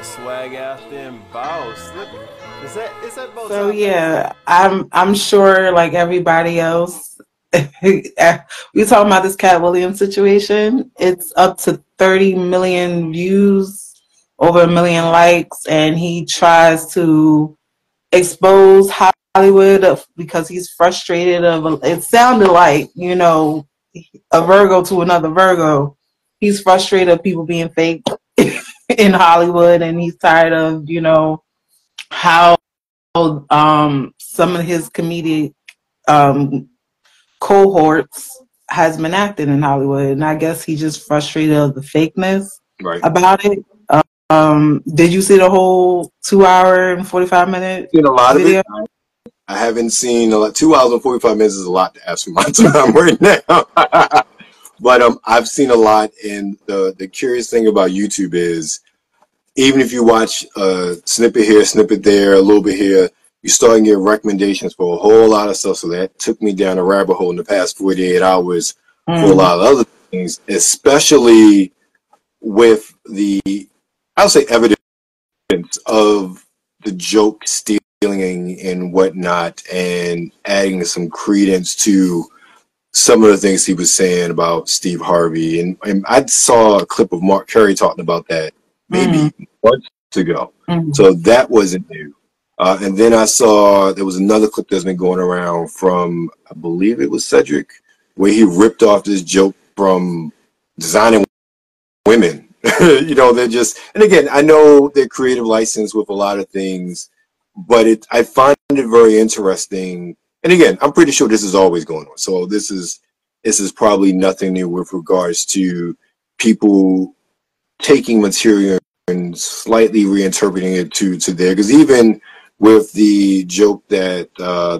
a swag out them boss. Is that both? So yeah, I'm sure like everybody else, we talking about this Katt Williams situation. It's up to 30 million views, over 1 million likes, and he tries to expose Hollywood because he's frustrated of. It sounded like, you know, a Virgo to another Virgo. He's frustrated of people being fake in Hollywood, and he's tired of, you know, how some of his comedic cohorts has been acting in Hollywood, and I guess he's just frustrated of the fakeness about it. Did you see the whole 2-hour and 45-minute? Seen a lot video? Of it. I haven't seen a lot. 2 hours and 45 minutes is a lot to ask for my time right now. But I've seen a lot, and the curious thing about YouTube is, even if you watch a snippet here, snippet there, a little bit here, you start to get recommendations for a whole lot of stuff. So that took me down a rabbit hole in the past 48 hours for a lot of other things, especially with the, I'll say, evidence of the joke stealing and whatnot, and adding some credence to some of the things he was saying about Steve Harvey. And I saw a clip of Mark Curry talking about that maybe months ago. So that wasn't new. And then I saw there was another clip that's been going around from, I believe it was Cedric, where he ripped off this joke from designing women. You know, they're just, and again, I know they're creative license with a lot of things, but I find it very interesting. And again, I'm pretty sure this is always going on. So this is probably nothing new with regards to people taking material and slightly reinterpreting it to there. Because even with the joke that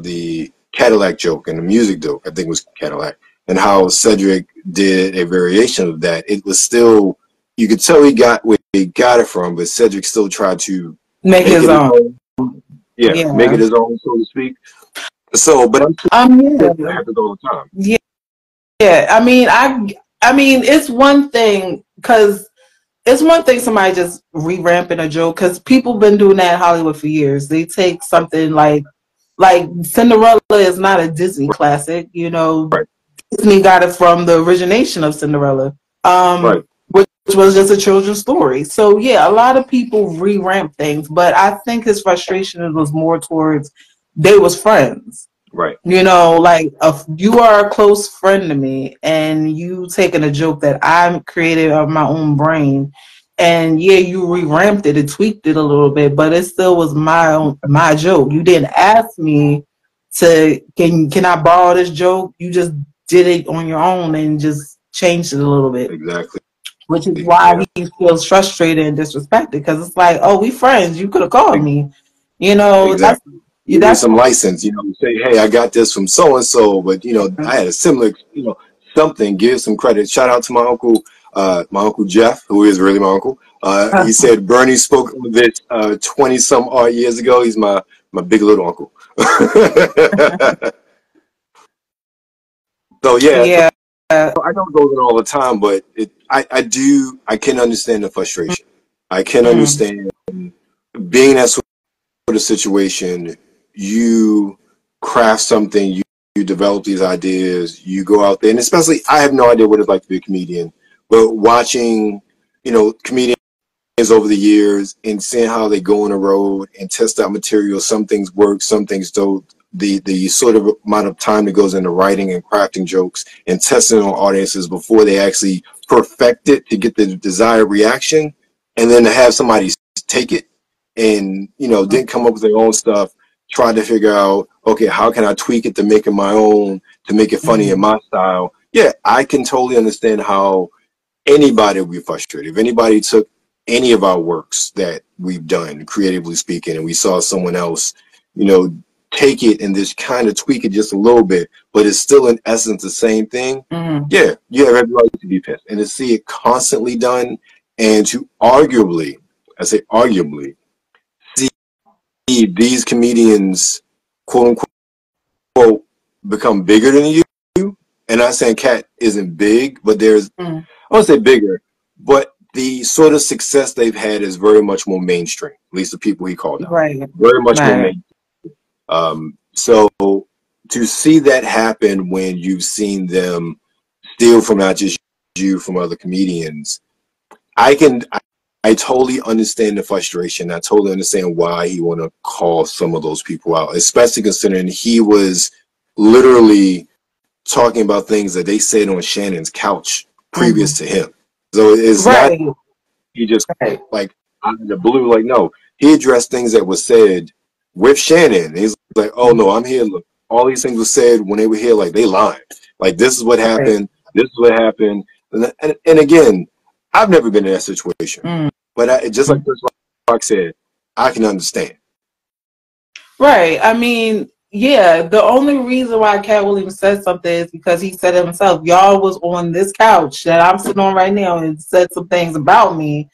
the Cadillac joke and the music joke, I think it was Cadillac, and how Cedric did a variation of that, it was still, you could tell he got where he got it from, but Cedric still tried to make it his own. Yeah, make it his own, so to speak. So, but it happens all the time. Yeah. I mean, it's one thing, because it's one thing somebody just re-ramping a joke, because people been doing that in Hollywood for years. They take something like Cinderella is not a Disney classic, you know. Right. Disney got it from the origination of Cinderella, which was just a children's story. So yeah, a lot of people re-ramp things, but I think his frustration was more towards, they was friends, right? You know, like you are a close friend to me, and you taking a joke that I created of my own brain, and yeah, you re-ramped it and tweaked it a little bit, but it still was my joke. You didn't ask me to can I borrow this joke? You just did it on your own and just changed it a little bit. Exactly. Which is why he feels frustrated and disrespected, because it's like, oh, we friends. You could have called me, you know. Exactly. That's some license, you know, say, hey, I got this from so-and-so, but, you know, I had a similar, you know, something, give some credit. Shout out to my uncle Jeff, who is really my uncle. He said Bernie spoke with it 20-some-odd years ago. He's my big little uncle. So, yeah. So I don't go there all the time, but I can understand the frustration. I can understand being that sort of situation. You craft something, you develop these ideas, you go out there, and especially I have no idea what it's like to be a comedian, but watching, you know, comedians over the years and seeing how they go on the road and test out material, some things work, some things don't, the sort of amount of time that goes into writing and crafting jokes and testing on audiences before they actually perfect it to get the desired reaction, and then to have somebody take it and, you know, didn't come up with their own stuff, trying to figure out, okay, how can I tweak it to make it my own, to make it funny in my style? Yeah, I can totally understand how anybody would be frustrated. If anybody took any of our works that we've done, creatively speaking, and we saw someone else, you know, take it and just kind of tweak it just a little bit, but it's still in essence the same thing, yeah, you have everybody to be pissed. And to see it constantly done, and to arguably, I say arguably, these comedians, quote unquote, become bigger than you. And I'm saying Katt isn't big, but there's, I won't say bigger, but the sort of success they've had is very much more mainstream, at least the people he called out. Right. Very much more mainstream. So to see that happen when you've seen them steal from not just you, from other comedians, I totally understand the frustration. I totally understand why he want to call some of those people out, especially considering he was literally talking about things that they said on Shannon's couch previous to him. So it's not he just like out of the blue, like, no, he addressed things that were said with Shannon. He's like, oh no, I'm here. Look, all these things were said when they were here, like they lied. Like this is what happened. This is what happened. And again, I've never been in that situation, but just like Chris Rock said, I can understand. Right. I mean, yeah, the only reason why Katt Williams said something is because he said it himself. Y'all was on this couch that I'm sitting on right now and said some things about me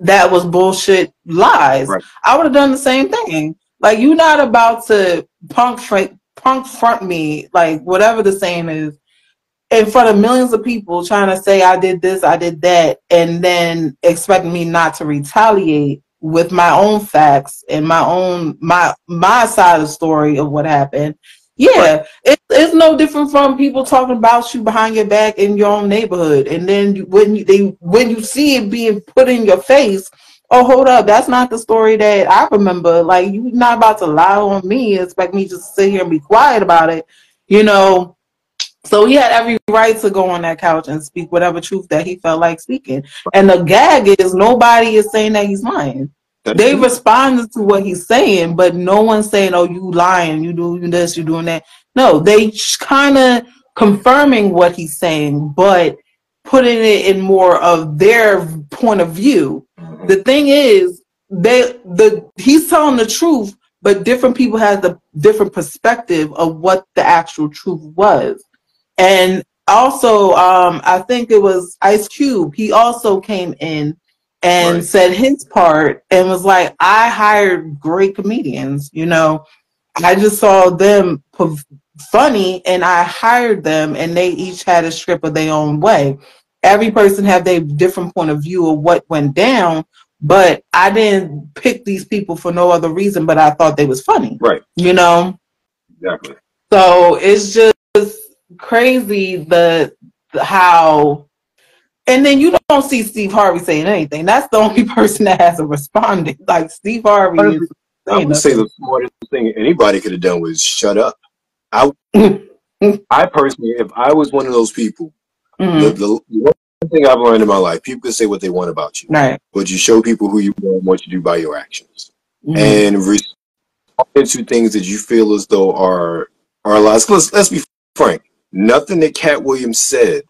that was bullshit lies. Right. I would have done the same thing. Like, you're not about to punk front me, like whatever the saying is, in front of millions of people trying to say I did this, I did that, and then expect me not to retaliate with my own facts and my own my side of the story of what happened. Yeah, right. It's no different from people talking about you behind your back in your own neighborhood, and then when you see it being put in your face, oh hold up, that's not the story that I remember. Like, you're not about to lie on me, expect me just to sit here and be quiet about it, you know. So he had every right to go on that couch and speak whatever truth that he felt like speaking. And the gag is nobody is saying that he's lying. They responded to what he's saying, but no one's saying, oh, you lying, you doing this, you doing that. No, they kind of confirming what he's saying, but putting it in more of their point of view. The thing is, he's telling the truth, but different people have the different perspective of what the actual truth was. And also, I think it was Ice Cube. He also came in and said his part and was like, I hired great comedians, you know. I just saw them funny and I hired them, and they each had a script of their own way. Every person had their different point of view of what went down, but I didn't pick these people for no other reason, but I thought they was funny. Right. You know? Exactly. So it's just crazy how, and then you don't see Steve Harvey saying anything. That's the only person that hasn't responded. Like, Steve Harvey is, I would say the smartest thing anybody could have done was shut up. I personally, if I was one of those people, the one thing I've learned in my life, people can say what they want about you, but you show people who you want and what you do by your actions, and respond to things that you feel as though are lies. Let's be frank. Nothing that Katt Williams said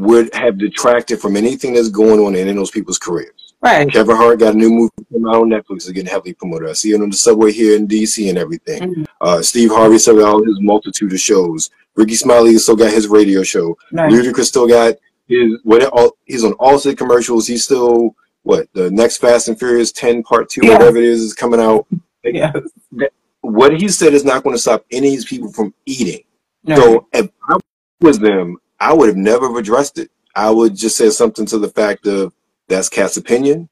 would have detracted from anything that's going on in those people's careers. Right. Kevin Hart got a new movie coming out on Netflix. It's getting heavily promoted. I see it on the subway here in D.C. and everything. Steve Harvey still got all his multitude of shows. Ricky Smiley still got his radio show. Ludacris still got his, he's on all city commercials. He's still, the next Fast and Furious 10 Part 2, whatever it is coming out. What he said is not going to stop any of these people from eating. So if I was them, I would have never addressed it. I would just say something to the fact of, that's Katt's opinion.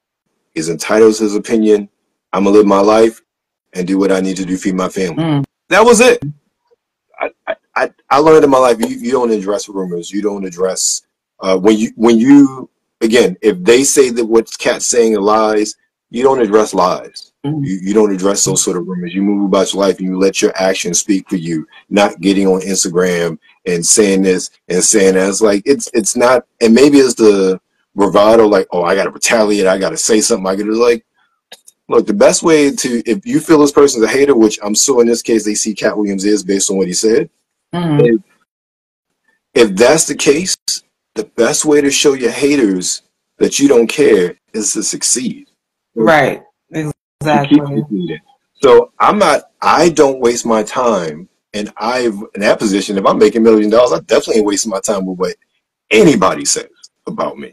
He's entitled to his opinion. I'm going to live my life and do what I need to do to feed my family. That was it. I learned in my life, you don't address rumors. You don't address, when you, again, if they say that what Katt's saying are lies, you don't address lies. You don't address those sort of rumors. You move about your life and you let your actions speak for you, not getting on Instagram and saying this and saying that. It's like, it's not, and maybe it's the bravado, like, oh, I got to retaliate, I got to say something. I gotta, like, look, the best way to, if you feel this person's a hater, which I'm sure in this case they see Katt Williams is based on what he said, if that's the case, the best way to show your haters that you don't care is to succeed. Right. Exactly. So I don't waste my time, and I'm in that position. If I'm making $1 million, I definitely ain't wasting my time with what anybody says about me.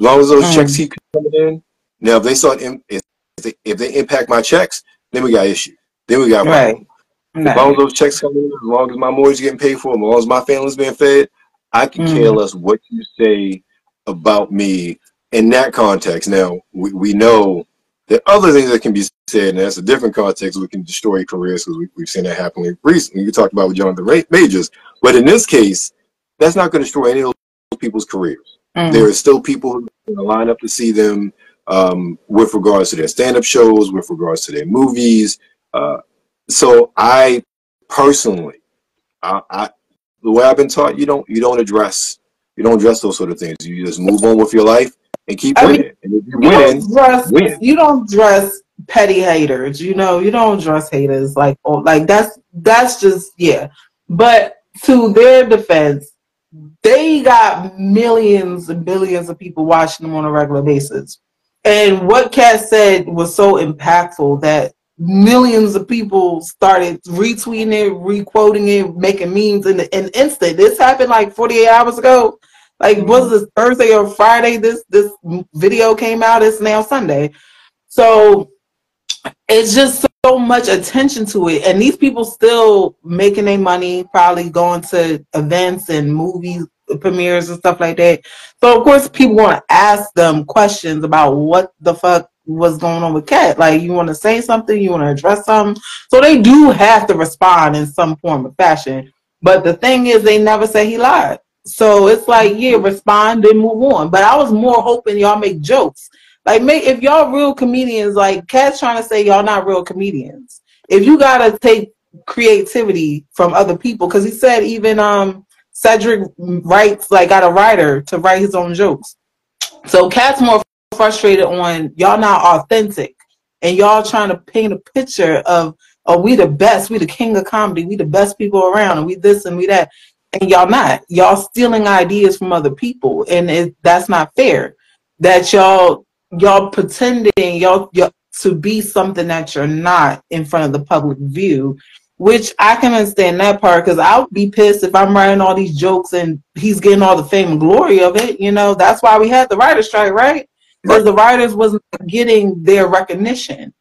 As long as those checks keep coming in. Now, if they start, if they impact my checks, then we got issues. Then we got problems. As long as those checks come in, as long as my mortgage is getting paid for, as long as my family's being fed, I can care less what you say about me in that context. Now, we know there are other things that can be said, and that's a different context. We can destroy careers, because we've seen that happen recently. We talked about with Jonathan Majors. But in this case, that's not going to destroy any of those people's careers. Mm. There are still people who are going to line up to see them with regards to their stand-up shows, with regards to their movies. So I personally, the way I've been taught, you don't address those sort of things. You just move on with your life and keep winning. And if you win. You don't dress petty haters. You know, you don't dress haters like that's just, yeah. But to their defense, they got millions and billions of people watching them on a regular basis. And what Katt said was so impactful that millions of people started retweeting it, requoting it, making memes in an instant. This happened like 48 hours ago. Like, was this Thursday or Friday? This video came out. It's now Sunday. So it's just so much attention to it. And these people still making their money, probably going to events and movies, premieres and stuff like that. So of course people want to ask them questions about what the fuck was going on with Katt. Like, you want to say something, you want to address something. So they do have to respond in some form of fashion. But the thing is, they never say he lied. So it's like, yeah, respond and move on. But I was more hoping y'all make jokes. Like, if y'all real comedians, like Katt's trying to say y'all not real comedians. If you gotta take creativity from other people, because he said even Cedric writes, like, got a writer to write his own jokes. So Katt's more frustrated on y'all not authentic, and y'all trying to paint a picture of, oh, we the best, we the king of comedy, we the best people around, and we this and we that, and y'all not. Y'all stealing ideas from other people, and that's not fair. That y'all pretending y'all to be something that you're not in front of the public view. Which I can understand that part, because I would be pissed if I'm writing all these jokes and he's getting all the fame and glory of it. You know, that's why we had the writer's strike, right? Because the writers wasn't getting their recognition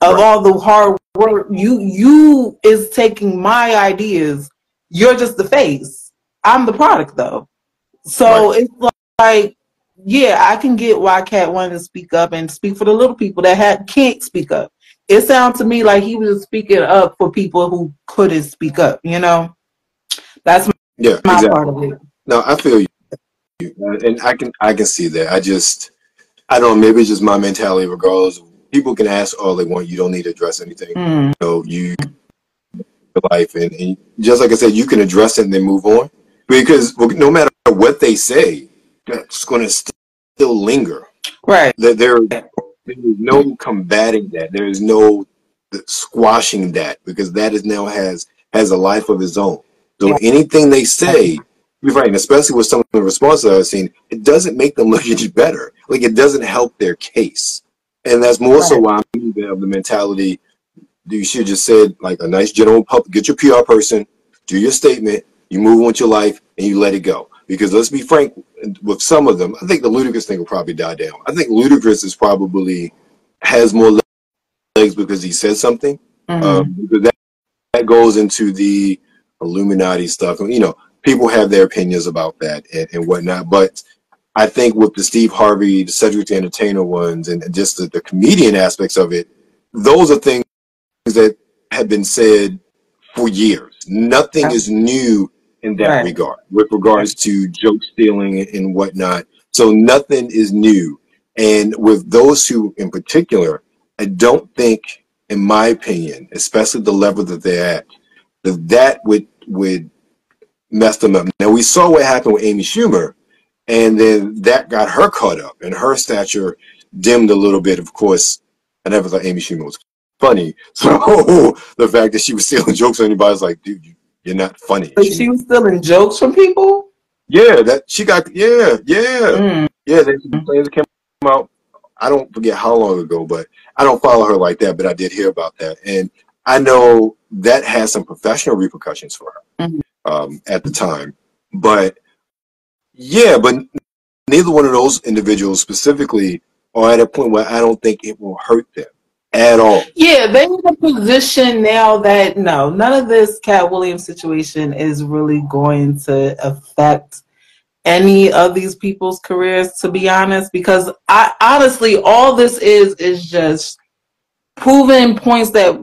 of all the hard work. You is taking my ideas. You're just the face. I'm the product, though. So it's like, yeah, I can get why Katt wanted to speak up and speak for the little people that can't speak up. It sounds to me like he was speaking up for people who couldn't speak up, you know? That's my exactly. Part of it. No, I feel you. And I can see that. I don't know, maybe it's just my mentality. Regardless, people can ask all they want. You don't need to address anything. Mm. So you your life, and just like I said, you can address it and then move on. Because no matter what they say, that's going to still linger. Right. There is no combating that. There is no squashing that, because that is now has a life of its own. So anything they say, you're right, and especially with some of the responses I've seen, it doesn't make them look any better. Like, it doesn't help their case. And that's more so why I'm of the mentality, you should just said, like, a nice general public, get your PR person, do your statement, you move on with your life, and you let it go. Because let's be frank, with some of them, I think the Ludacris thing will probably die down. I think Ludacris is probably has more legs because he said something. Mm-hmm. Because that goes into the Illuminati stuff. And, you know, people have their opinions about that and whatnot. But I think with the Steve Harvey, the Cedric the Entertainer ones, and just the comedian aspects of it, those are things that have been said for years. Nothing is new in that regard, with regards to joke stealing and whatnot. So nothing is new. And with those who in particular, I don't think, in my opinion, especially the level that they're at, that would mess them up. Now, we saw what happened with Amy Schumer, and then that got her caught up, and her stature dimmed a little bit. Of course, I never thought Amy Schumer was funny. So the fact that she was stealing jokes from anybody's like, dude, you're not funny. But she was stealing jokes from people? Yeah, that she got, yeah, they came out, I don't forget how long ago, but I don't follow her like that, but I did hear about that. And I know that has some professional repercussions for her at the time. But yeah, but neither one of those individuals specifically are at a point where I don't think it will hurt them at all. Yeah, they're in a position now that no, none of this Katt Williams situation is really going to affect any of these people's careers, to be honest, because I honestly, all this is just proving points that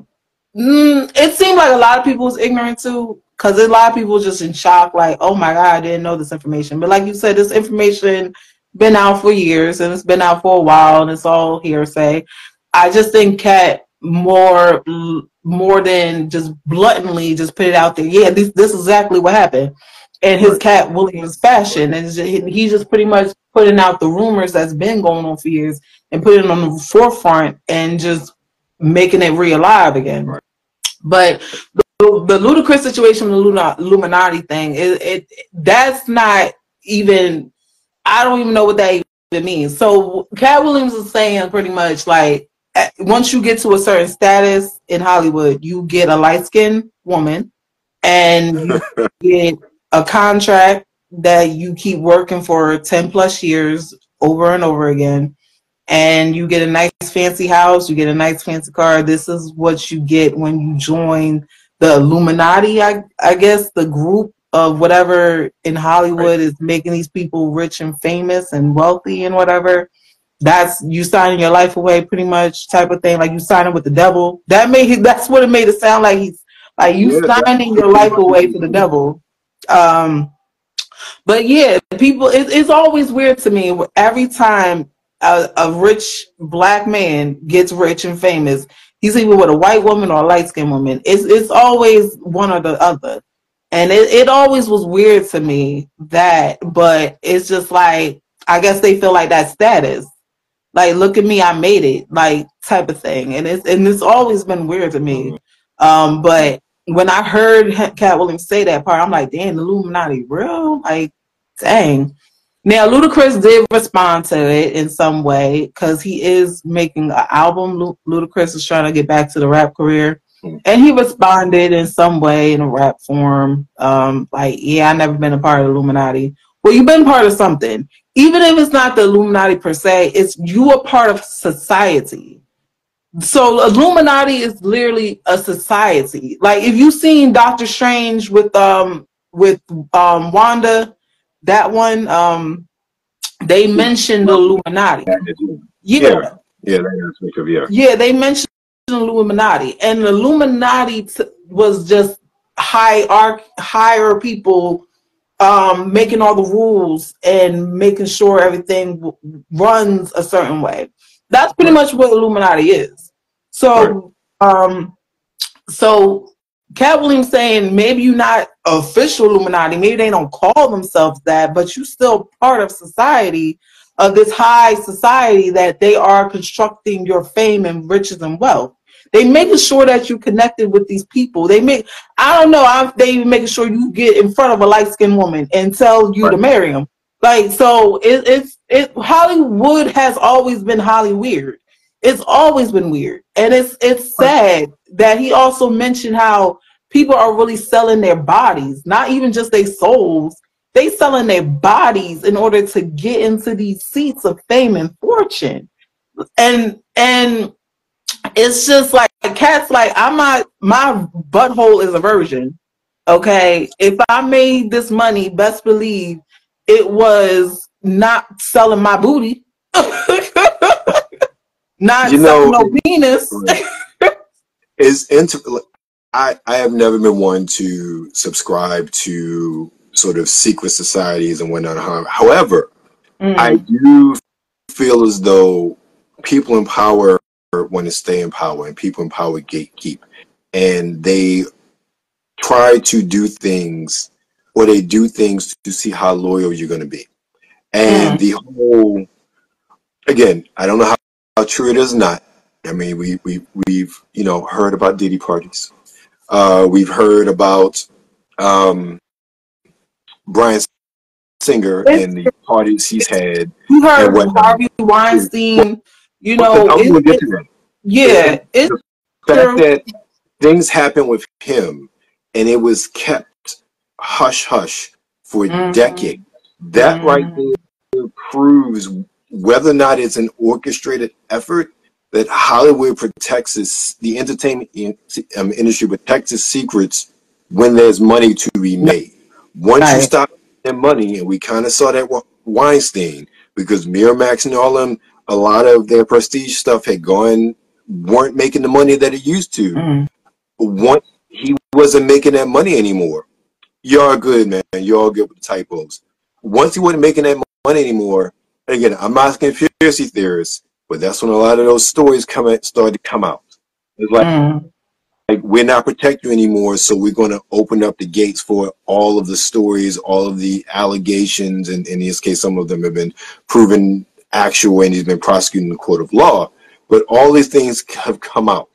it seemed like a lot of people was ignorant to, because a lot of people just in shock, like, oh my God, I didn't know this information. But like you said, this information been out for years, and it's been out for a while, and it's all hearsay. I just think Katt more than just bluntly just put it out there. Yeah, this is exactly what happened. And his Katt Williams fashion, and he's just pretty much putting out the rumors that's been going on for years and putting it on the forefront and just making it realive again. Right. But the Ludacris situation, the Illuminati thing, that's not even, I don't even know what that even means. So Katt Williams is saying pretty much like, once you get to a certain status in Hollywood, you get a light-skinned woman and you get a contract that you keep working for 10 plus years over and over again. And you get a nice fancy house, you get a nice fancy car. This is what you get when you join the Illuminati, I guess, the group of whatever in Hollywood is making these people rich and famous and wealthy and whatever. That's you signing your life away, pretty much, type of thing. Like you signing with the devil. That's what it made it sound like. He's like you signing your life away to the devil. But yeah, people, it's always weird to me every time a rich black man gets rich and famous, he's either with a white woman or a light-skinned woman. It's always one or the other. And it always was weird to me that, but it's just like, I guess they feel like that status. Like, look at me, I made it, like type of thing. And it's always been weird to me. But when I heard Katt Williams say that part, I'm like, damn, the Illuminati real? Like, dang. Now, Ludacris did respond to it in some way because he is making an album. Ludacris is trying to get back to the rap career. And he responded in some way in a rap form. Like, yeah, I've never been a part of the Illuminati. Well, you've been part of something. Even if it's not the Illuminati per se, it's you are part of society. So Illuminati is literally a society. Like if you've seen Doctor Strange with Wanda, that one, they mentioned the Illuminati. Yeah, they mentioned the Illuminati, and the Illuminati was just higher people making all the rules and making sure everything runs a certain way. That's pretty much what Illuminati is. So so Katt Williams saying maybe you're not official Illuminati, maybe they don't call themselves that, but you're still part of society, of this high society that they are constructing your fame and riches and wealth. They making sure that you connected with these people. They make, I don't know, they making sure you get in front of a light-skinned woman and tell you to marry him. Like, so Hollywood has always been weird. It's always been weird. And it's sad that he also mentioned how people are really selling their bodies, not even just their souls. They selling their bodies in order to get into these seats of fame and fortune. And it's just like Katt's like, I'm not, my butthole is a virgin. Okay. If I made this money, best believe it was not selling my booty. Not selling no penis. I have never been one to subscribe to sort of secret societies and whatnot. However, I do feel as though people in power want to stay in power, and people in power gatekeep, and they try to do things, or they do things to see how loyal you're going to be. And the whole, again, I don't know how true it is or not. I mean, we've you know, heard about Diddy parties. We've heard about Bryan Singer and the parties he's had. You heard Harvey Weinstein. You know, the fact that things happened with him and it was kept hush-hush for decades. That right there proves, whether or not it's an orchestrated effort, that Hollywood protects its, the entertainment industry protects its secrets when there's money to be made. Once you stop their money, and we kind of saw that with Weinstein, because Miramax and all of them, a lot of their prestige stuff had gone, weren't making the money that it used to. Once he wasn't making that money anymore, y'all good, man, y'all good with the typos. Once he wasn't making that money anymore, again, I'm not a conspiracy theorist, but that's when a lot of those stories started to come out. It's like, like, we're not protecting you anymore, so we're going to open up the gates for all of the stories, all of the allegations, and in his case, some of them have been proven actual, and he's been prosecuted in the court of law. But all these things have come out.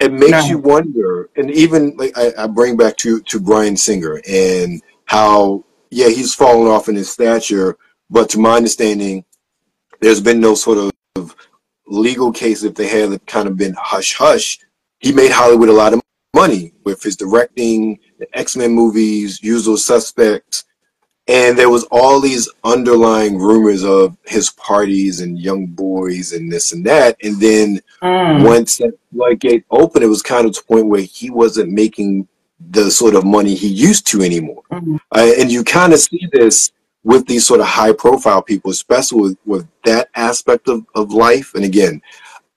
It makes you wonder, and even like I bring back to Bryan Singer and how, yeah, he's fallen off in his stature, but to my understanding, there's been no sort of legal case. If they had, kind of been hush hush. He made Hollywood a lot of money with his directing, the X-Men movies, Usual Suspects, and there was all these underlying rumors of his parties and young boys and this and that. And then once that floodgate opened, it was kind of to the point where he wasn't making the sort of money he used to anymore. And you kind of see this with these sort of high profile people, especially with that aspect of life. And again,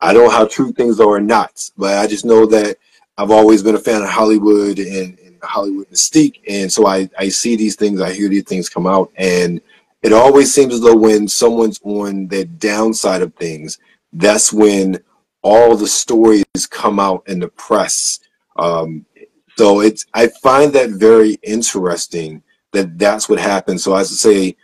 I don't know how true things are or not, but I just know that I've always been a fan of Hollywood and Hollywood mystique. And so I see these things, I hear these things come out, and it always seems as though when someone's on their downside of things, that's when all the stories come out in the press. So it's, I find that very interesting that that's what happens. So as I say,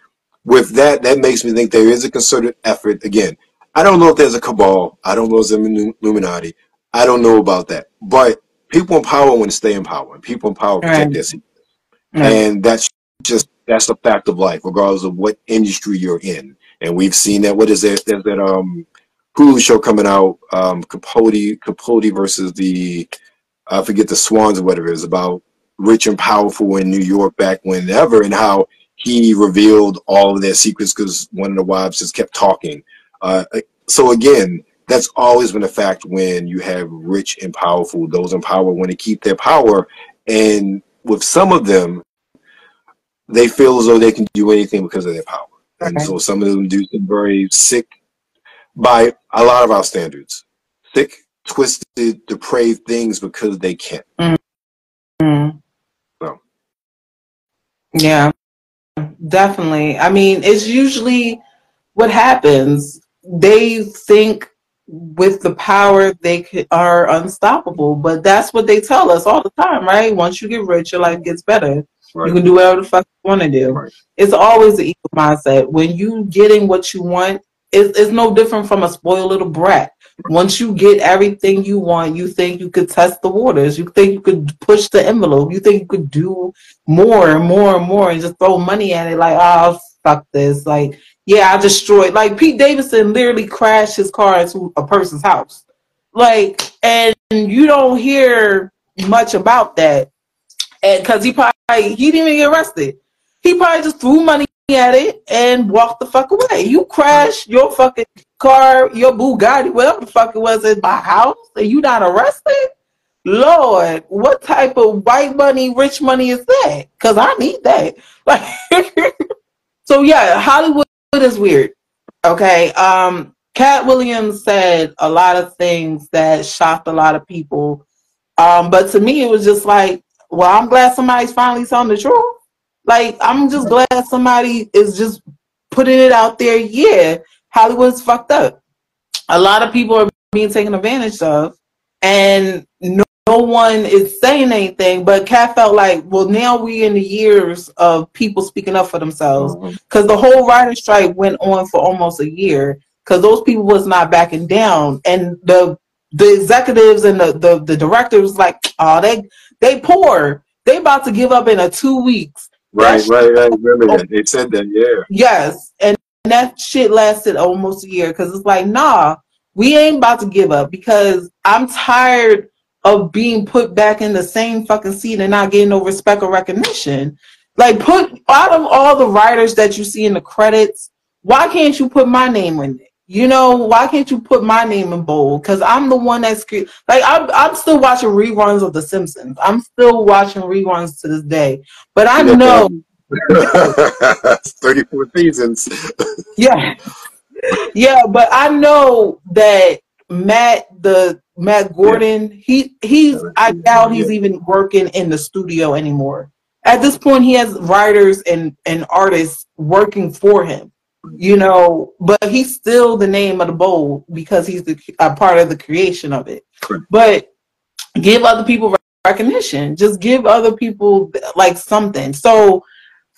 with that, that makes me think there is a concerted effort. Again, I don't know if there's a cabal. I don't know if there's an Illuminati. I don't know about that. But people in power want to stay in power, and people in power protect their secrets. And that's the fact of life, regardless of what industry you're in. And we've seen that. What is that? There's that Hulu show coming out, Capote versus the, I forget, the Swans or whatever it is, about rich and powerful in New York back whenever, and how he revealed all of their secrets because one of the wives just kept talking. So again, that's always been a fact when you have rich and powerful. Those in power want to keep their power, and with some of them, they feel as though they can do anything because of their power. And so some of them do some very sick, by a lot of our standards, sick, twisted, depraved things because they can. So. Yeah, definitely. I mean, it's usually what happens. They think with the power they are unstoppable, but that's what they tell us all the time, right? Once you get rich, your life gets better. You can do whatever the fuck you want to do. It's always the equal mindset. When you're getting what you want, it's no different from a spoiled little brat. Once you get everything you want, you think you could test the waters. You think you could push the envelope. You think you could do more and more and more and just throw money at it like, oh, fuck this. Like, yeah, I destroyed. Like, Pete Davidson literally crashed his car into a person's house. Like, and you don't hear much about that. And because he didn't even get arrested. He probably just threw money at it and walked the fuck away. You crashed your fucking car, your Bugatti, whatever the fuck it was, at my house, and you not arrested? Lord, what type of white money, rich money is that? Because I need that. Like, so yeah, Hollywood is weird. Okay. Katt Williams said a lot of things that shocked a lot of people. But to me, it was just like, well, I'm glad somebody's finally telling the truth. Like, I'm just glad somebody is just putting it out there. Yeah, Hollywood's fucked up. A lot of people are being taken advantage of, and no one is saying anything. But Katt felt like, well, now we're in the years of people speaking up for themselves, because the whole writer's strike went on for almost a year because those people was not backing down. And the executives and the directors, like, oh, they poor. They about to give up in a 2 weeks. Right. I remember that. They said that, yeah. Yes, and that shit lasted almost a year because it's like, nah, we ain't about to give up because I'm tired of being put back in the same fucking seat and not getting no respect or recognition. Like, put out of all the writers that you see in the credits, why can't you put my name in it? you know, why can't you put my name in bold? Because I'm the one that's like, I'm still watching reruns of The Simpsons. I'm still watching reruns to this day. But I know. That's 34 seasons. Yeah. Yeah, but I know that Matt Gordon, he's I doubt he's even working in the studio anymore. At this point, he has writers and artists working for him, you know, but he's still the name of the bowl because he's a part of the creation of it. But give other people recognition. Just give other people, like, something. So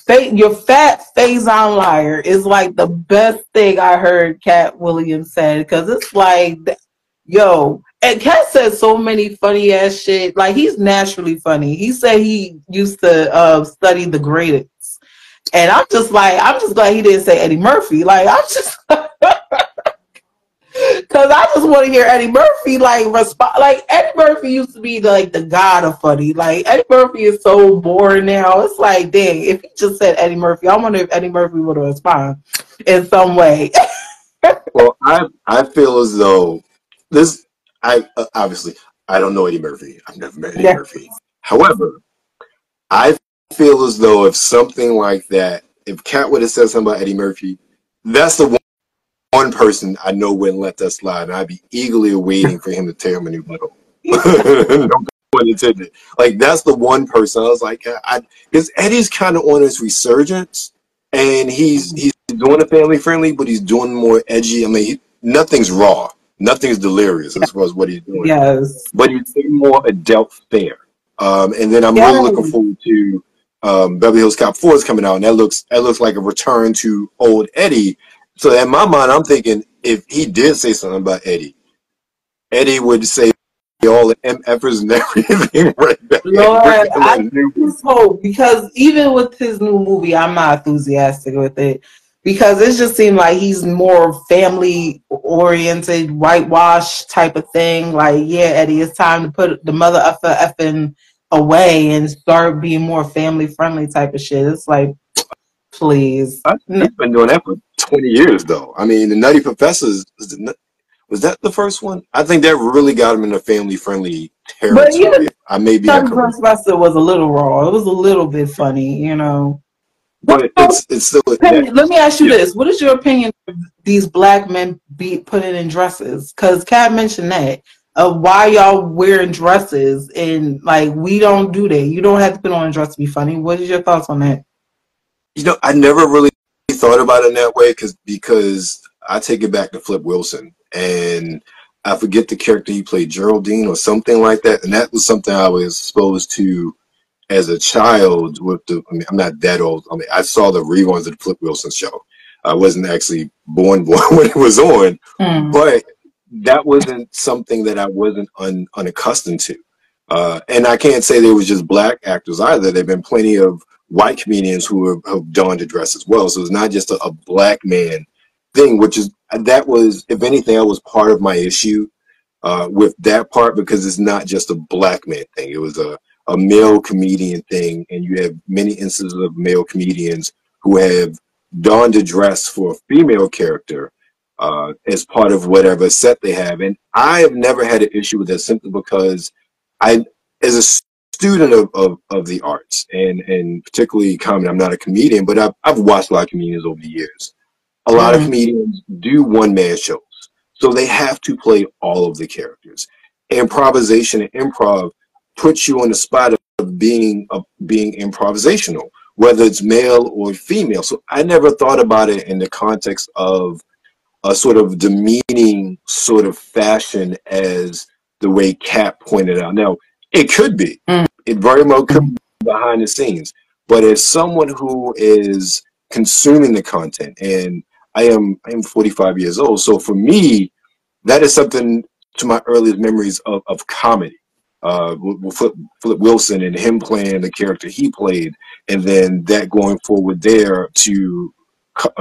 your fat Faison liar is, like, the best thing I heard Katt Williams said, because it's like, yo... And Katt says so many funny ass shit. Like, he's naturally funny. He said he used to study the greatest, and I'm just like, I'm just glad he didn't say Eddie Murphy. Like, I'm just, because I just want to hear Eddie Murphy like respond. Like, Eddie Murphy used to be like the god of funny. Like, Eddie Murphy is so boring now. It's like, dang, if he just said Eddie Murphy, I wonder if Eddie Murphy would respond in some way. Well, I feel as though this. Obviously, I don't know Eddie Murphy. I've never met Eddie Murphy. However, I feel as though if something like that, if Katt would have said something about Eddie Murphy, that's the one person I know wouldn't let that slide, and I'd be eagerly waiting for him to tear him a new butthole. No pun intended. Like, that's the one person I was like, because Eddie's kind of on his resurgence, and he's doing a family friendly, but he's doing more edgy. I mean, nothing's raw. Nothing's delirious as far as what he's doing. Yes. But he's more adult fare. And then I'm really looking forward to Beverly Hills Cop 4 is coming out, and that looks like a return to old Eddie. So in my mind, I'm thinking if he did say something about Eddie, Eddie would say all the MFers and everything right back. Lord, I just hope, because even with his new movie, I'm not enthusiastic with it. Because it just seemed like he's more family-oriented, whitewash type of thing. Like, yeah, Eddie, it's time to put the mother effing away and start being more family-friendly type of shit. It's like, please. I've been doing that for 20 years, though. I mean, the Nutty Professor, was that the first one? I think that really got him in a family-friendly territory. But even Nutty Professor was a little raw. It was a little bit funny, you know. But it's still let me ask you this. What is your opinion of these black men putting in dresses? Because Katt mentioned that, of why y'all wearing dresses, and like, we don't do that. You don't have to put on a dress to be funny. What is your thoughts on that? You know, I never really thought about it in that way because I take it back to Flip Wilson, and I forget the character he played, Geraldine or something like that, and that was something I was exposed to as a child with the, I mean, I'm not that old. I mean, I saw the reruns of the Flip Wilson show. I wasn't actually born when it was on, but that wasn't something that I wasn't unaccustomed to. And I can't say there was just black actors either. There've been plenty of white comedians who have donned a dress as well. So it's not just a black man thing, which is, that was, if anything, that was part of my issue with that part, because it's not just a black man thing. It was a male comedian thing, and you have many instances of male comedians who have donned a dress for a female character as part of whatever set they have. And I have never had an issue with that simply because I, as a student of the arts, and particularly comedy, I'm not a comedian, but I've watched a lot of comedians over the years. A lot of comedians do one-man shows, so they have to play all of the characters. Improvisation and improv puts you on the spot of being improvisational, whether it's male or female. So I never thought about it in the context of a sort of demeaning sort of fashion as the way Katt pointed out. Now, it could be. It very well could be behind the scenes. But as someone who is consuming the content, and I am 45 years old, so for me, that is something to my earliest memories of comedy. Flip Wilson and him playing the character he played, and then that going forward there to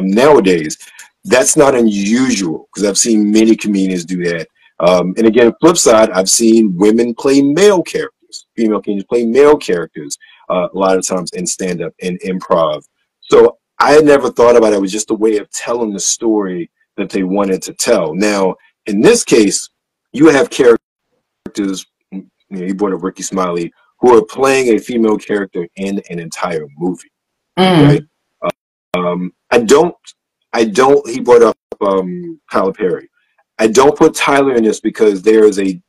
nowadays, that's not unusual, because I've seen many comedians do that. And again, flip side, I've seen women play male characters, female comedians play male characters a lot of times in stand-up and improv. So I never thought about it. It was just a way of telling the story that they wanted to tell. Now, in this case, you have characters, you brought up Ricky Smiley, who are playing a female character in an entire movie. Right? He brought up Tyler Perry. I don't put Tyler in this because I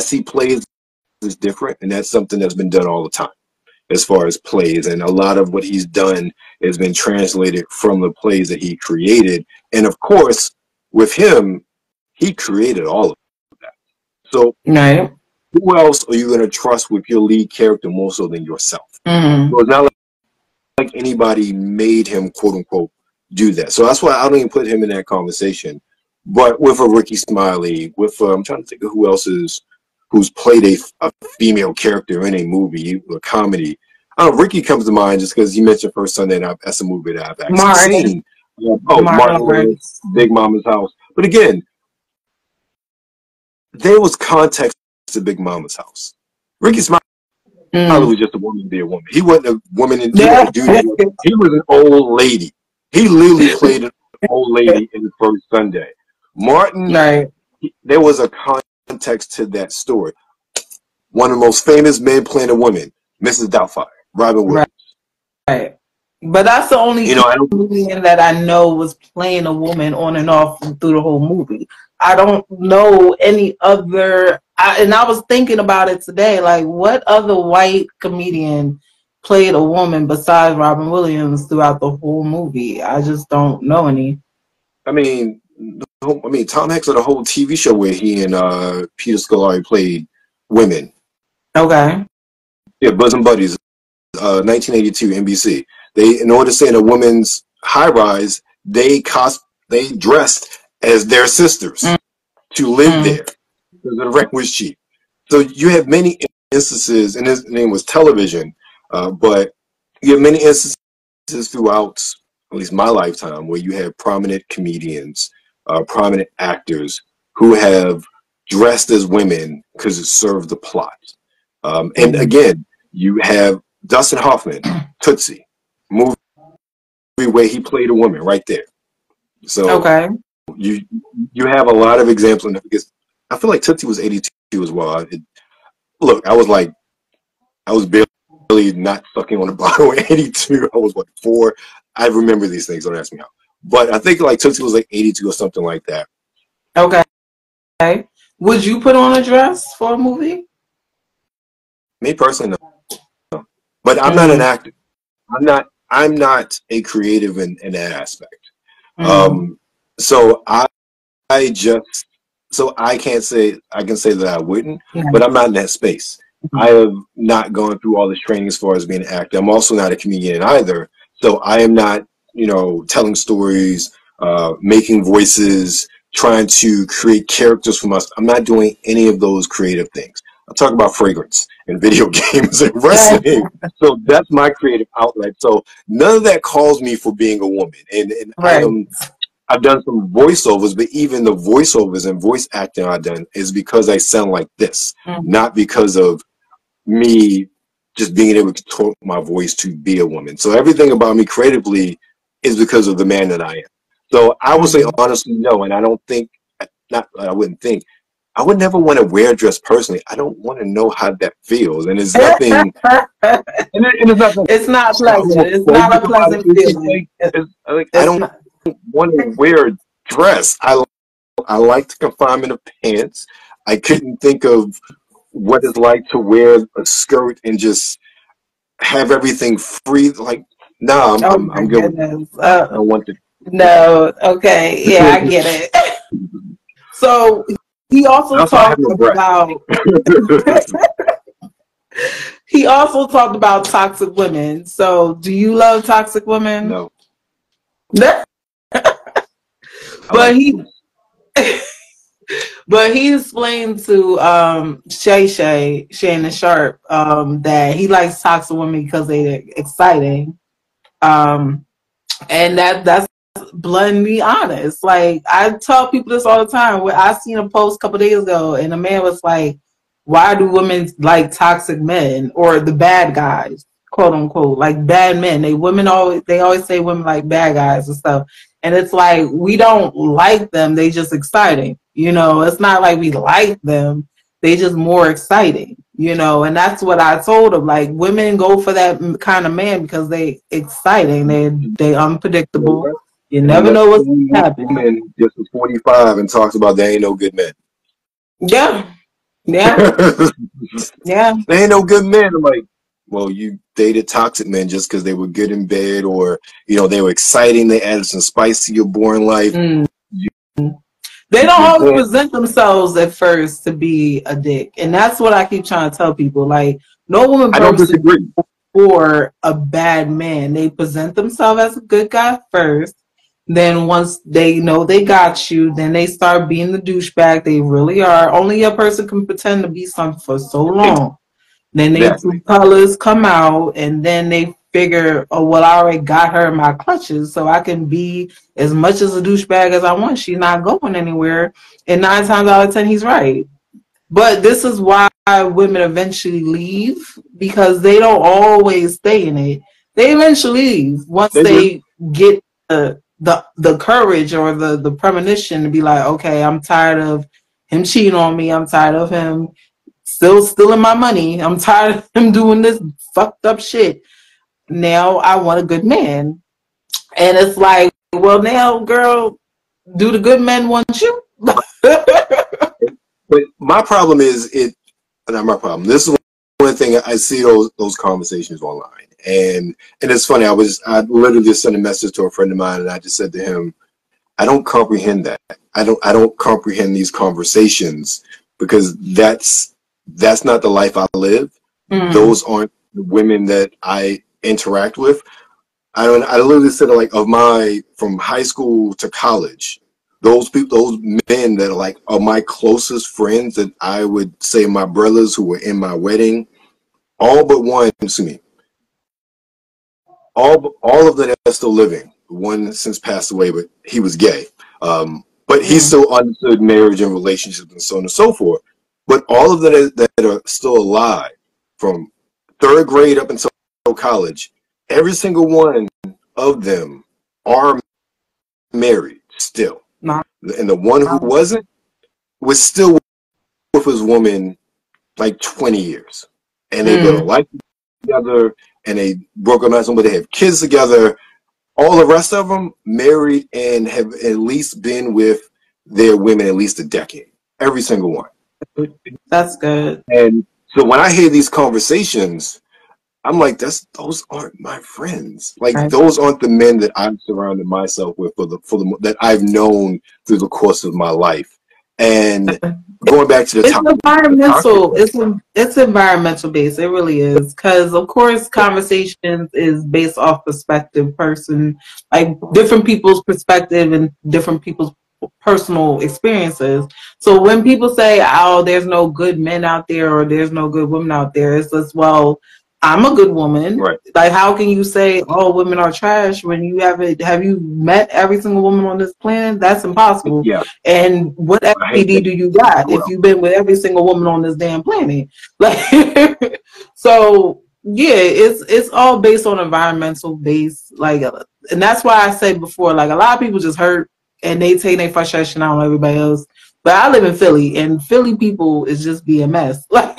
see plays as different, and that's something that's been done all the time as far as plays. And a lot of what he's done has been translated from the plays that he created. And of course, with him, he created all of that. So who else are you going to trust with your lead character more so than yourself? So it's not like anybody made him, quote unquote, do that. So that's why I don't even put him in that conversation. But with a Ricky Smiley, with I'm trying to think of who else is who's played a female character in a movie, a comedy. I don't know, Ricky comes to mind just because you mentioned First Sunday Night. That's a movie that I've actually seen. Martin Lawrence, Big Mama's House. But again, there was context to Big Mama's House. Ricky Smiley was just a woman to be a woman. He wasn't a woman in duty. He was an old lady. He literally played an old lady in First Sunday. Martin, there was a context to that story. One of the most famous men playing a woman, Mrs. Doubtfire, Robin Williams. But that's the only comedian that I know was playing a woman on and off through the whole movie. I don't know any other. And I was thinking about it today, like, what other white comedian played a woman besides Robin Williams throughout the whole movie? I just don't know any. I mean, Tom Hanks had a whole TV show where he and Peter Scolari played women. Yeah, Bosom Buddies, 1982 NBC. They, in order to stay in a woman's high rise, they dressed as their sisters to live there because the rent was cheap. So you have many instances, and his name was television. But you have many instances throughout, at least my lifetime, where you have prominent comedians, prominent actors who have dressed as women because it served the plot. And again, you have Dustin Hoffman, Tootsie, movie where he played a woman right there. So you have a lot of examples. Because I feel like Tootsie was 82 as well. Look, I was barely not sucking on a bottle at 82. I was like 4. I remember these things. Don't ask me how. But I think like Tootsie was like 82 or something like that. Okay. Would you put on a dress for a movie? Me personally, no. But I'm not an actor. I'm not a creative in that aspect. So I can't say that I wouldn't, but I'm not in that space. I have not gone through all this training as far as being an actor. I'm also not a comedian either. So I am not, telling stories, making voices, trying to create characters from us. I'm not doing any of those creative things. I talk about fragrance and video games and wrestling. So that's my creative outlet. So none of that calls me for being a woman. And I've done some voiceovers, but even the voiceovers and voice acting I've done is because I sound like this, not because of me just being able to talk my voice to be a woman. So everything about me creatively is because of the man that I am. So I would say honestly no, and I don't think, I would never want to wear a dress personally. I don't want to know how that feels, and it's nothing. It's not pleasant. It's not a pleasant feeling. I don't want to wear a dress. I like the confinement of pants. I couldn't think of what it's like to wear a skirt and just have everything free. Like, no, I'm good. I don't want to. No, okay, yeah, I get it. So he also talked about he also talked about toxic women. So do you love toxic women? No. But he explained to Shannon Sharp that he likes toxic women because they're exciting. And that's bluntly honest. Like, I tell people this all the time. I seen a post a couple days ago, and a man was like, why do women like toxic men or the bad guys, quote unquote, like bad men? They always say women like bad guys and stuff. And it's like, we don't like them. They just exciting. You know, it's not like we like them. They just more exciting, you know? And that's what I told them. Like, women go for that kind of man because they exciting. They unpredictable. You never know what's going to happen. Woman just was 45 and talks about there ain't no good men. Yeah. Yeah. Yeah. There ain't no good men. I'm like, well, you dated toxic men just because they were good in bed, or, you know, they were exciting. They added some spice to your boring life. Mm. They don't always present themselves at first to be a dick. And that's what I keep trying to tell people. Like, no woman comes for a bad man. They present themselves as a good guy first. Then once they know they got you, then they start being the douchebag they really are. Only a person can pretend to be something for so long. Then they true colors come out, and then they figure, oh, well, I already got her in my clutches, so I can be as much as a douchebag as I want. She's not going anywhere. And 9 times out of 10, he's right. But this is why women eventually leave, because they don't always stay in it. They eventually leave once they get the courage or the premonition to be like, okay, I'm tired of him cheating on me. I'm tired of him still stealing my money. I'm tired of him doing this fucked up shit. Now I want a good man. And it's like, well, now, girl, do the good men want you? But my problem is, not my problem. This is one thing I see those conversations online. And it's funny, I literally just sent a message to a friend of mine, and I just said to him, I don't comprehend that. I don't comprehend these conversations, because that's not the life I live. Mm. Those aren't the women that I interact with. I literally said, like, from high school to college, those people, those men that are my closest friends, that I would say my brothers who were in my wedding, all but one, all of them are still living. One since passed away, but he was gay. But he still understood marriage and relationships and so on and so forth. But all of them that are still alive, from 3rd grade up until college, every single one of them are married still. And the one who wasn't was still with his woman like 20 years. And they've been alive together, and they broke up, but they have kids together. All the rest of them married and have at least been with their women at least a decade. Every single one. That's good. And so when I hear these conversations, I'm like, those aren't my friends. Like, those aren't the men that I've surrounded myself with that I've known through the course of my life. And going back to the topic, environmental. It's environmental based. It really is, because of course conversations is based off perspective, person, like different people's perspective and different people's personal experiences. So when people say, "Oh, there's no good men out there," or "There's no good women out there," it's just, well, I'm a good woman. Right. Like, how can you say, oh, women are trash when you haven't, have you met every single woman on this planet? That's impossible. Yeah. And what STD do you got if you've been with every single woman on this damn planet? Like, so yeah, it's all based on environmental base. Like, and that's why I said before, like, a lot of people just hurt and they take their frustration out on everybody else. But I live in Philly, and Philly people is just be a mess. Like,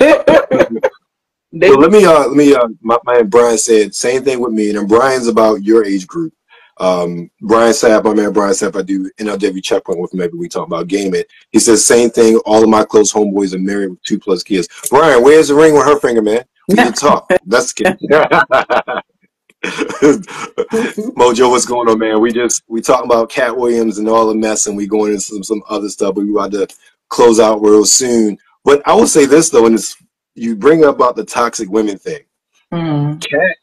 so my man Brian said same thing with me, and then Brian's about your age group. Brian Sapp, my man Brian Sapp, I do NLW checkpoint with him. Maybe we talk about gaming. He says same thing. All of my close homeboys are married with 2+ kids. Brian, where's the ring with her finger, man? We can talk. That's the kid. Mojo, what's going on, man? We talking about Katt Williams and all the mess, and we going into some other stuff. But we about to close out real soon. But I will say this though, and it's, you bring up about the toxic women thing. Katt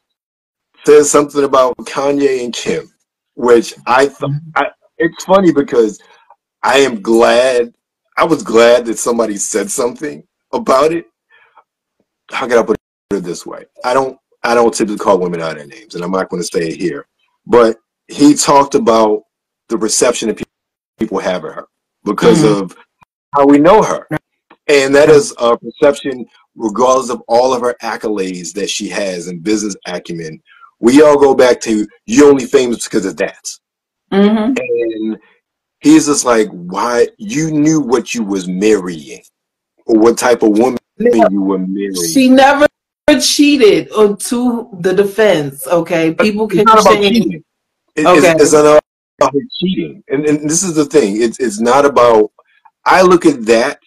says something about Kanye and Kim, which it's funny because I was glad that somebody said something about it. How can I put it this way? I don't typically call women out their names, and I'm not going to say it here. But he talked about the reception that people have of her because of how we know her. And that is a perception, regardless of all of her accolades that she has and business acumen. We all go back to, you're only famous because of that. Mm-hmm. And he's just like, why? You knew what you was marrying or what type of woman you were marrying. She never cheated to the defense, okay? People can change. It's not about cheating. And this is the thing. It's not about, I look at that,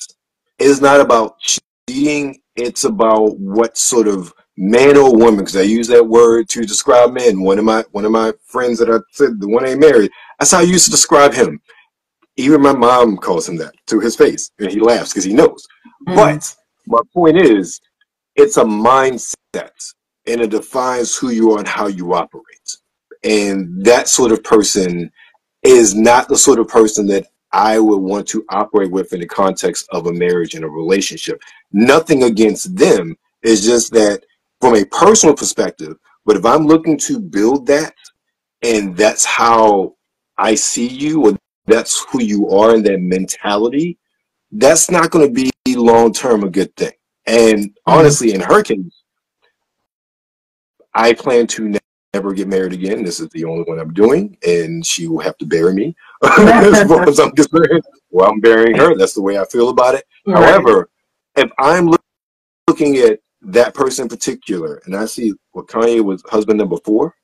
it's not about cheating. It's about what sort of man or woman, because I use that word to describe men. One of my friends that I said, the one I married, that's how I used to describe him. Even my mom calls him that to his face, and he laughs because he knows. Mm-hmm. But my point is, it's a mindset, and it defines who you are and how you operate. And that sort of person is not the sort of person that I would want to operate with in the context of a marriage and a relationship. Nothing against them. It's just that from a personal perspective, but if I'm looking to build that, and that's how I see you, or that's who you are and that mentality, that's not going to be long-term a good thing. And honestly, in her case, I plan to never get married again. This is the only one I'm doing, and she will have to bury me. As far as I'm concerned, well, I'm burying her. That's the way I feel about it. Right. However, if I'm looking at that person in particular, and I see what Kanye was husband number 4.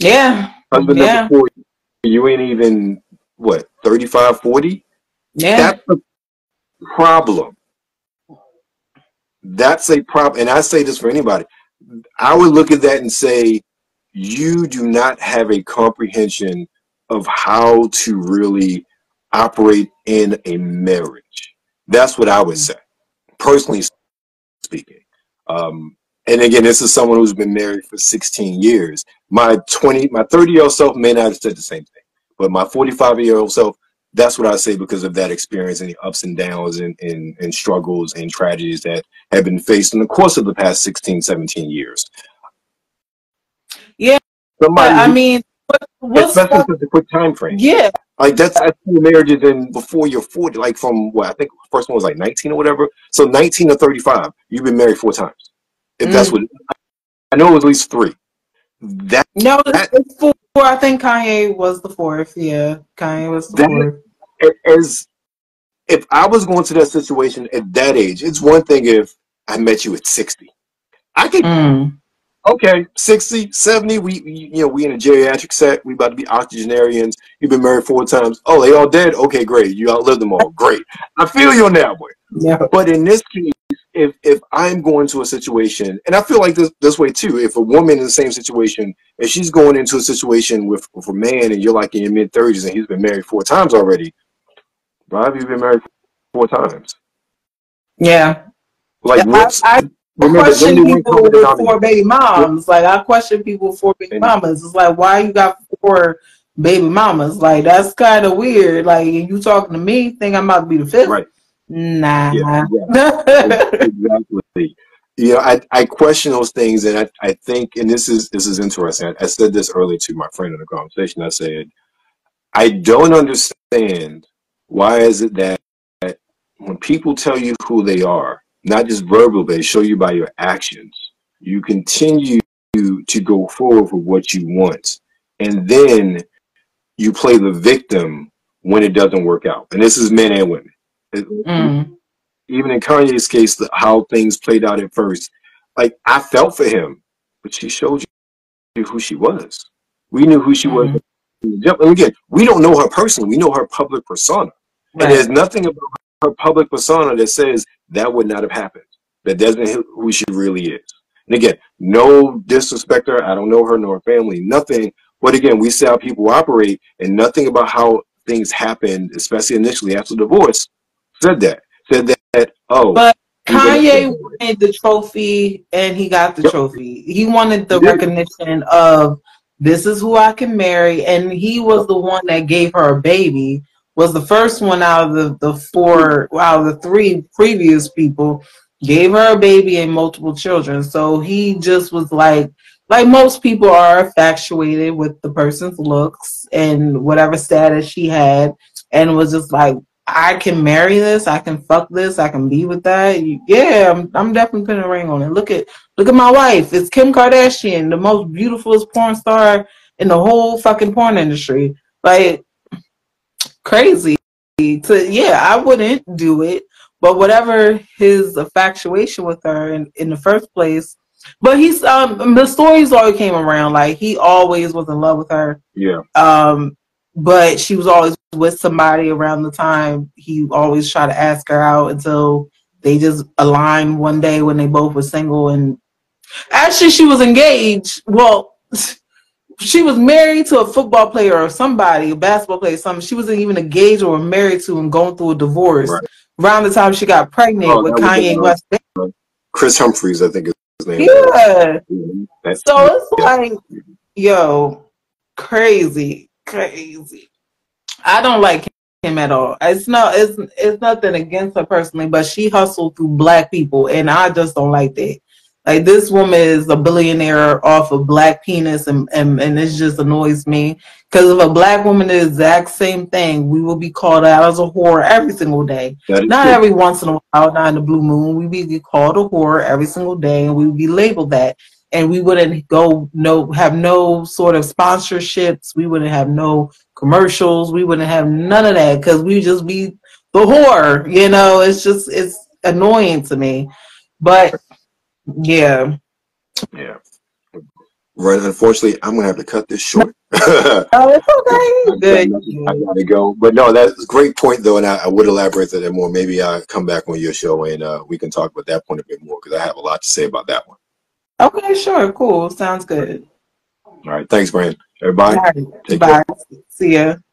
Yeah. Husband number 4, you ain't even, what, 35, 40? Yeah. That's the problem. That's a problem. And I say this for anybody. I would look at that and say, you do not have a comprehension of how to really operate in a marriage. That's what I would say, personally speaking. And again, this is someone who's been married for 16 years. My 30-year-old self may not have said the same thing, but my 45-year-old self, that's what I say because of that experience and the ups and downs and struggles and tragedies that have been faced in the course of the past 16, 17 years. Yeah, somebody, I mean, especially such a quick time frame. Yeah, like that's I see marriages in before you're 40, like from what I think the first one was like 19 or whatever. So 19 to 35, you've been married 4 times. If that's what I know, it was at least 3. That no, it's 4. I think Kanye was the 4th. Yeah, Kanye was the 4th. As if I was going to that situation at that age, it's one thing if I met you at 60. I could, okay, 60, 70, we in a geriatric set, we about to be octogenarians, you've been married 4 times, oh, they all dead? Okay, great, you outlived them all, great. I feel you on that one. Yeah. But in this case, if I'm going to a situation, and I feel like this way too, if a woman in the same situation, if she's going into a situation with a man and you're like in your mid-30s and he's been married 4 times already, Rob, you've been married 4 times. Yeah. Like, yeah, I question people with 4 baby moms. Like, I question people with 4 baby mamas. It's like, why you got 4 baby mamas? Like, that's kind of weird. Like, you talking to me, think I'm about to be the 5th? Right. Nah. Yeah, exactly. Exactly. You know, I question those things, and I think, and this is interesting. I said this earlier to my friend in a conversation. I said, I don't understand why is it that when people tell you who they are, not just verbal, they show you by your actions, you continue to go forward with what you want, and then you play the victim when it doesn't work out. And this is men and women. Even in Kanye's case, how things played out at first, like I felt for him, but she showed you who she was. We knew who she was. And again, we don't know her personally. We know her public persona. Right. And there's nothing about her public persona that says that would not have happened. That doesn't hit who she really is. And again, no disrespect to her. I don't know her nor her family, nothing. But again, we see how people operate, and nothing about how things happened, especially initially after divorce, said that. Oh, but Kanye wanted the trophy, and he got the trophy. He wanted the recognition of, this is who I can marry, and he was the one that gave her a baby. Was the first one out of the 4, out of the 3 previous people, gave her a baby and multiple children. So he just was like most people are infatuated with the person's looks and whatever status she had, and was just like, I can marry this, I can fuck this, I can be with that. Yeah, I'm definitely putting a ring on it. Look at my wife. It's Kim Kardashian, the most beautiful porn star in the whole fucking porn industry. Like, crazy. I wouldn't do it. But whatever his infatuation with her in the first place, but he's the stories always came around. Like, he always was in love with her. Yeah. But she was always with somebody around the time. He always tried to ask her out until they just aligned one day when they both were single. And actually, she was engaged. Well, she was married to a football player or somebody, a basketball player, something. She wasn't even engaged or married to and going through a divorce. Right. Around the time she got pregnant with Kanye West. Chris Humphries, I think is his name. Yeah. So it's like, yo, crazy, crazy. I don't like him at all. It's nothing against her personally, but she hustled through black people, and I just don't like that. Like, this woman is a billionaire off of black penis, and it just annoys me. Because if a black woman did the exact same thing, we will be called out as a whore every single day. Not every once in a while, not in the blue moon. We would be called a whore every single day, and we would be labeled that. And we wouldn't have no sort of sponsorships. We wouldn't have no commercials. We wouldn't have none of that, because we would just be the whore. You know, it's annoying to me. But... Yeah. Right. Unfortunately, I'm gonna have to cut this short. Oh, it's okay. Good. I gotta go. But no, that's a great point though, and I would elaborate on that more. Maybe I come back on your show and we can talk about that point a bit more, because I have a lot to say about that one. Okay, sure, cool, sounds good. All right, thanks, Brian. Everybody, All right. Take Bye. Care. See ya.